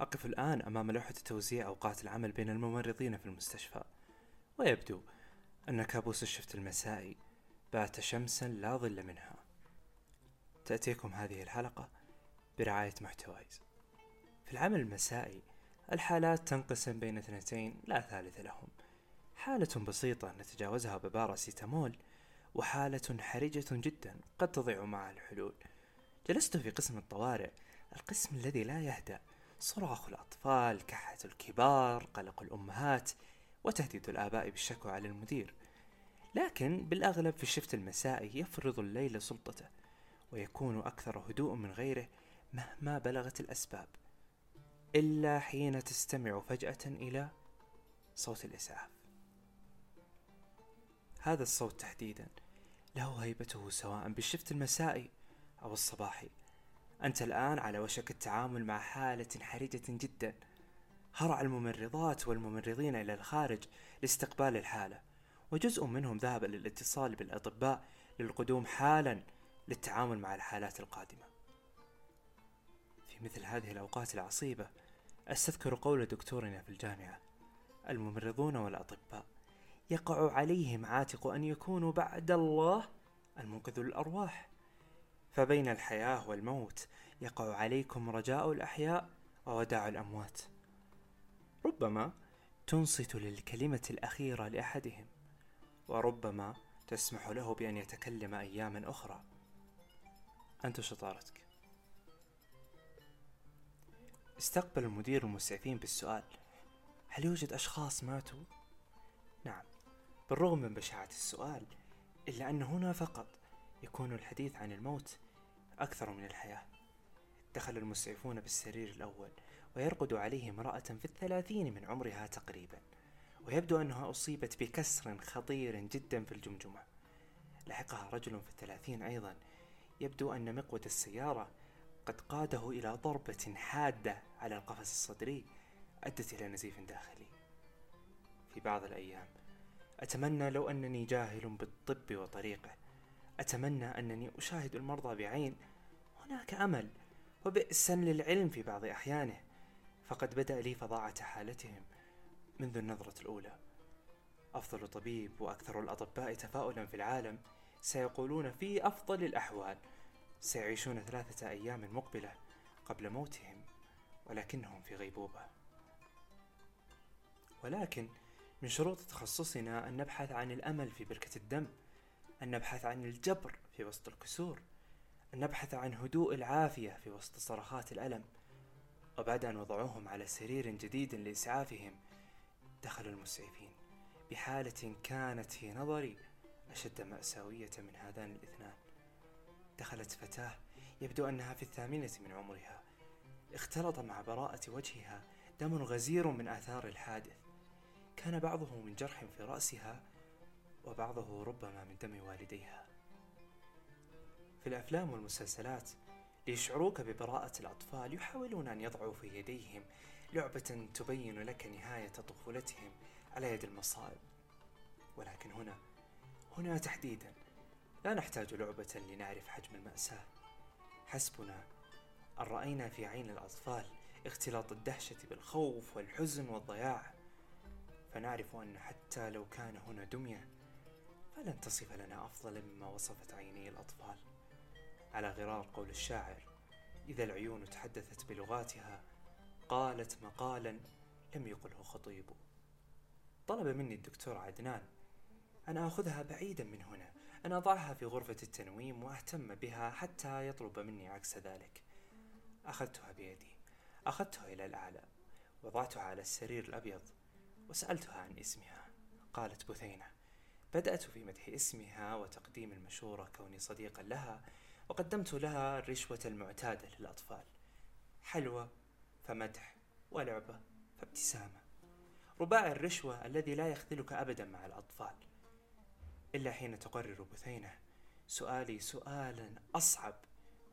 أقف الآن أمام لوحة توزيع أوقات العمل بين الممرضين في المستشفى، ويبدو أن كابوس الشفت المسائي بات شمسا لا ظل منها. تأتيكم هذه الحلقة برعاية محتوايز. في العمل المسائي الحالات تنقسم بين اثنتين لا ثالث لهم، حالة بسيطة نتجاوزها بباراسيتامول، وحالة حرجة جدا قد تضيع معها الحلول. جلست في قسم الطوارئ، القسم الذي لا يهدأ، صراخ الأطفال، كحة الكبار، قلق الأمهات، وتهديد الآباء بالشكوى على المدير. لكن بالأغلب في الشفت المسائي يفرض الليل سلطته، ويكون أكثر هدوء من غيره مهما بلغت الأسباب، إلا حين تستمع فجأة إلى صوت الإسعاف. هذا الصوت تحديدا له هيبته سواء بالشفت المسائي أو الصباحي. أنت الآن على وشك التعامل مع حالة حرجة جدا. هرع الممرضات والممرضين إلى الخارج لاستقبال الحالة، وجزء منهم ذهب للاتصال بالأطباء للقدوم حالا للتعامل مع الحالات القادمة. في مثل هذه الأوقات العصيبة أستذكر قول دكتورنا في الجامعة: الممرضون والأطباء يقع عليهم عاتق أن يكونوا بعد الله المنقذ للأرواح، فبين الحياة والموت يقع عليكم رجاء الأحياء ووداع الأموات. ربما تنصت للكلمة الأخيرة لأحدهم، وربما تسمح له بأن يتكلم أياما أخرى. أنت شطارتك. استقبل المدير المسعفين بالسؤال: هل يوجد أشخاص ماتوا؟ نعم، بالرغم من بشاعة السؤال، إلا أن هنا فقط يكون الحديث عن الموت أكثر من الحياة. دخل المسعفون بالسرير الأول، ويرقد عليه امرأة في 30 من عمرها تقريبا، ويبدو أنها أصيبت بكسر خطير جدا في الجمجمة. لحقها رجل في 30 أيضا، يبدو أن مقود السيارة قد قاده إلى ضربة حادة على القفص الصدري أدت إلى نزيف داخلي. في بعض الأيام أتمنى لو أنني جاهل بالطب وطريقه، أتمنى أنني أشاهد المرضى بعين. هناك أمل، وبئسا للعلم في بعض أحيانه، فقد بدأ لي فظاعة حالتهم منذ النظرة الأولى. أفضل طبيب وأكثر الأطباء تفاؤلا في العالم سيقولون في أفضل الأحوال سيعيشون 3 أيام مقبلة قبل موتهم، ولكنهم في غيبوبة. ولكن من شروط تخصصنا أن نبحث عن الأمل في بركة الدم، أن نبحث عن الجبر في وسط الكسور، أن نبحث عن هدوء العافية في وسط صرخات الألم. وبعد أن وضعوهم على سرير جديد لإسعافهم، دخل المسعفين بحالة كانت في نظري أشد مأساوية من هذان الاثنان. دخلت فتاة يبدو أنها في 18 من عمرها، اختلط مع براءة وجهها دم غزير من آثار الحادث، كان بعضه من جرح في رأسها وبعضه ربما من دم والديها. في الأفلام والمسلسلات ليشعروك ببراءة الأطفال يحاولون أن يضعوا في يديهم لعبة تبين لك نهاية طفولتهم على يد المصائب، ولكن هنا تحديدا لا نحتاج لعبة لنعرف حجم المأساة. حسبنا أن رأينا في عين الأطفال اختلاط الدهشة بالخوف والحزن والضياع، فنعرف أن حتى لو كان هنا دمية فلن تصف لنا أفضل مما وصفت عيني الأطفال، على غرار قول الشاعر: إذا العيون تحدثت بلغاتها قالت مقالا لم يقله خطيب. طلب مني الدكتور عدنان أن أخذها بعيدا من هنا، أن أضعها في غرفة التنويم وأهتم بها حتى يطلب مني عكس ذلك. أخذتها بيدي، أخذتها إلى الأعلى، وضعتها على السرير الأبيض وسألتها عن اسمها. قالت: بثينة. بدأت في مدح اسمها وتقديم المشورة كوني صديقا لها، وقدمت لها الرشوة المعتادة للأطفال: حلوة فمدح، ولعبة فابتسامة، رباع الرشوة الذي لا يخذلك أبدا مع الأطفال. إلا حين تقرر بثينة سؤالي سؤالا أصعب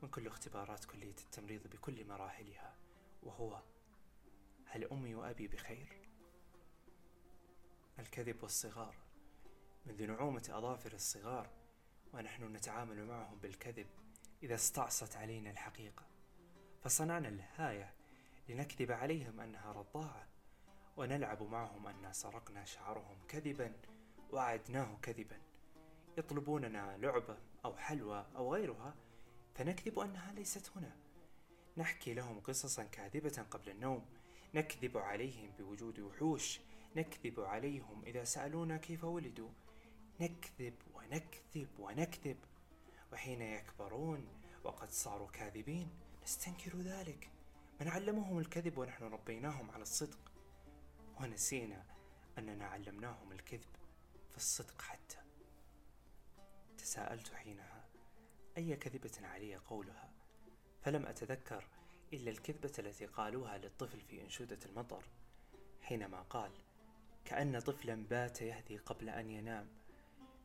من كل اختبارات كلية التمريض بكل مراحلها، وهو: هل أمي وأبي بخير؟ الكذب والصغار. منذ نعومة أظافر الصغار ونحن نتعامل معهم بالكذب إذا استعصت علينا الحقيقة، فصنعنا الهاية لنكذب عليهم أنها رضاعة ونلعب معهم أننا سرقنا شعرهم كذبا وعدناه كذبا. يطلبوننا لعبة أو حلوى أو غيرها فنكذب أنها ليست هنا. نحكي لهم قصصا كاذبة قبل النوم، نكذب عليهم بوجود وحوش، نكذب عليهم إذا سألونا كيف ولدوا، نكذب ونكذب ونكذب. وحين يكبرون وقد صاروا كاذبين نستنكر ذلك. من علمهم الكذب ونحن ربيناهم على الصدق، ونسينا أننا علمناهم الكذب في الصدق حتى. تساءلت حينها أي كذبة علي قولها، فلم أتذكر إلا الكذبة التي قالوها للطفل في أنشودة المطر، حينما قال كأن طفلا بات يهذي قبل أن ينام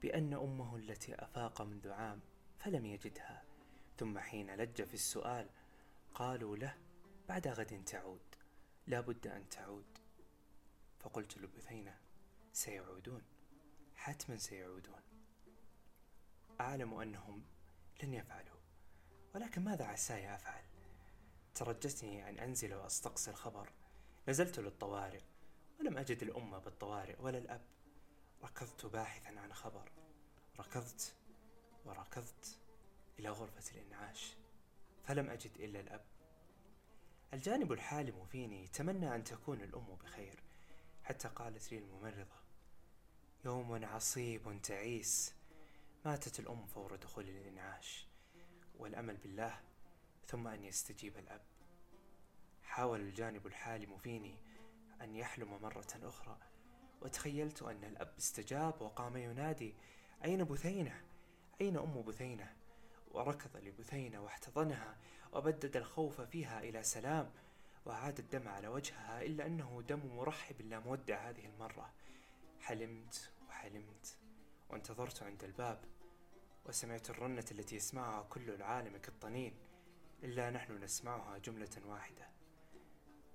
بأن أمه التي أفاق منذ عام فلم يجدها، ثم حين لج في السؤال قالوا له بعد غد تعود، لا بد أن تعود. فقلت لبثينة سيعودون، حتما سيعودون، أعلم أنهم لن يفعلوا، ولكن ماذا عساي أفعل؟ ترجتني أن أنزل وأستقصي الخبر. نزلت للطوارئ ولم أجد الأم بالطوارئ ولا الأب. ركضت باحثا عن خبر، ركضت وركضت إلى غرفة الإنعاش فلم أجد إلا الأب. الجانب الحالم فيني تمنى أن تكون الأم بخير، حتى قالت لي الممرضة يوم عصيب تعيس، ماتت الأم فور دخول الإنعاش، والأمل بالله ثم أن يستجيب الأب. حاول الجانب الحالم فيني أن يحلم مرة أخرى، وتخيلت أن الأب استجاب وقام ينادي أين بثينة؟ أين أم بثينة؟ وركض لبثينة واحتضنها وبدد الخوف فيها إلى سلام، وعاد الدم على وجهها إلا أنه دم مرحب لا مودع هذه المرة. حلمت وحلمت وانتظرت عند الباب، وسمعت الرنة التي يسمعها كل العالم كالطنين، إلا نحن نسمعها جملة واحدة.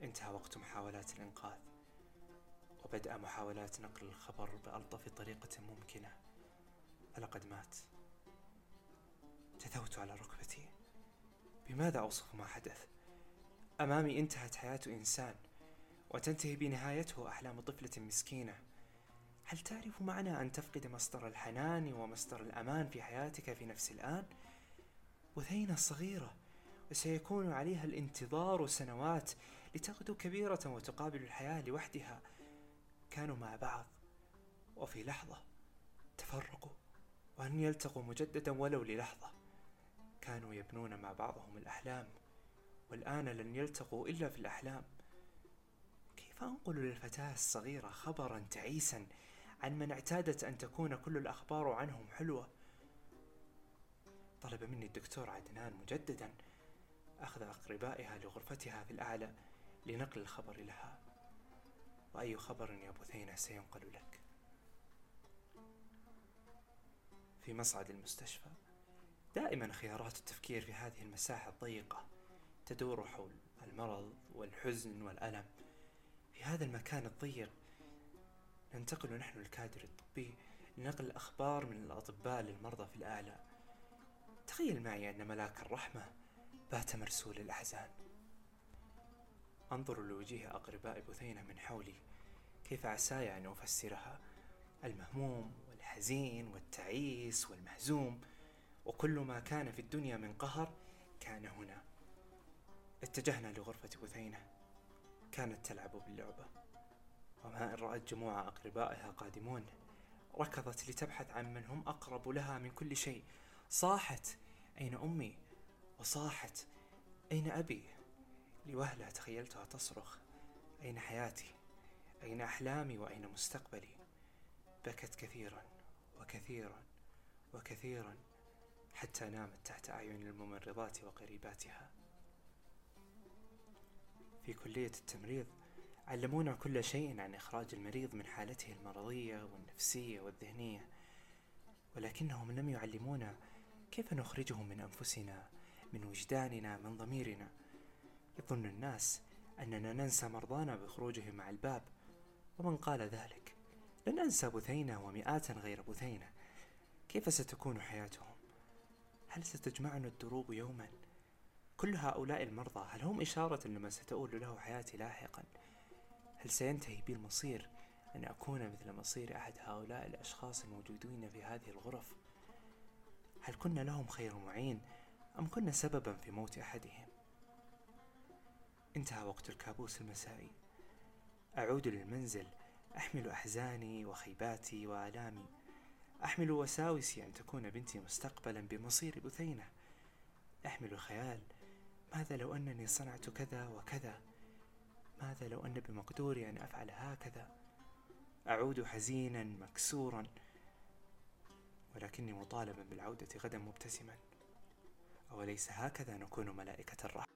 انتهى وقت محاولات الإنقاذ، وبدأ محاولات نقل الخبر بألطف طريقة ممكنة. فلقد مات. جثوت على ركبتي. بماذا أوصف ما حدث؟ أمامي انتهت حياة إنسان، وتنتهي بنهايته أحلام طفلة مسكينة. هل تعرف معنى أن تفقد مصدر الحنان ومصدر الأمان في حياتك في نفس الآن؟ بثينة صغيرة وسيكون عليها الانتظار سنوات لتغدو كبيرة وتقابل الحياة لوحدها. كانوا مع بعض وفي لحظة تفرقوا، وأن يلتقوا مجددا ولو للحظة. كانوا يبنون مع بعضهم الأحلام، والآن لن يلتقوا إلا في الأحلام. كيف أنقل للفتاة الصغيرة خبرا تعيسا عن من اعتادت أن تكون كل الأخبار عنهم حلوة؟ طلب مني الدكتور عدنان مجددا أخذ أقربائها لغرفتها في الأعلى لنقل الخبر لها. وأي خبر يا بثينة سينقل لك؟ في مصعد المستشفى دائما خيارات التفكير في هذه المساحة الضيقة تدور حول المرض والحزن والألم. في هذا المكان الضيق ننتقل نحن الكادر الطبي لنقل الأخبار من الأطباء للمرضى في الأعلى. تخيل معي أن ملاك الرحمة بات مرسول الأحزان. أنظر لوجيه أقرباء بثينة من حولي، كيف عساي أن أفسرها؟ المهموم والحزين والتعيس والمهزوم، وكل ما كان في الدنيا من قهر كان هنا. اتجهنا لغرفة بثينة، كانت تلعب باللعبة، وما إن رأت جموع أقربائها قادمون ركضت لتبحث عن من هم أقرب لها من كل شيء. صاحت أين أمي؟ وصاحت أين أبي؟ لوهلة تخيلتها تصرخ أين حياتي؟ أين أحلامي؟ وأين مستقبلي؟ بكت كثيرا وكثيرا وكثيرا حتى نامت تحت أعين الممرضات وقريباتها. في كلية التمريض علمونا كل شيء عن إخراج المريض من حالته المرضية والنفسية والذهنية، ولكنهم لم يعلمونا كيف نخرجهم من أنفسنا، من وجداننا، من ضميرنا. يظن الناس أننا ننسى مرضانا بخروجهم مع الباب، ومن قال ذلك؟ لن أنسى بثينة ومئات غير بثينة. كيف ستكون حياتهم؟ هل ستجمعنا الدروب يوما؟ كل هؤلاء المرضى هل هم إشارة لما ستؤول له حياتي لاحقا؟ هل سينتهي بي المصير أن أكون مثل مصير أحد هؤلاء الأشخاص الموجودين في هذه الغرف؟ هل كنا لهم خير معين أم كنا سببا في موت أحدهم؟ انتهى وقت الكابوس المسائي. أعود للمنزل أحمل أحزاني وخيباتي وآلامي، أحمل وساوسي أن تكون بنتي مستقبلا بمصير بثينة، أحمل الخيال ماذا لو أنني صنعت كذا وكذا، ماذا لو أن بمقدوري أن أفعل هكذا. أعود حزينا مكسورا، ولكني مطالبا بالعودة غدا مبتسما، أوليس هكذا نكون ملائكة الرحمة؟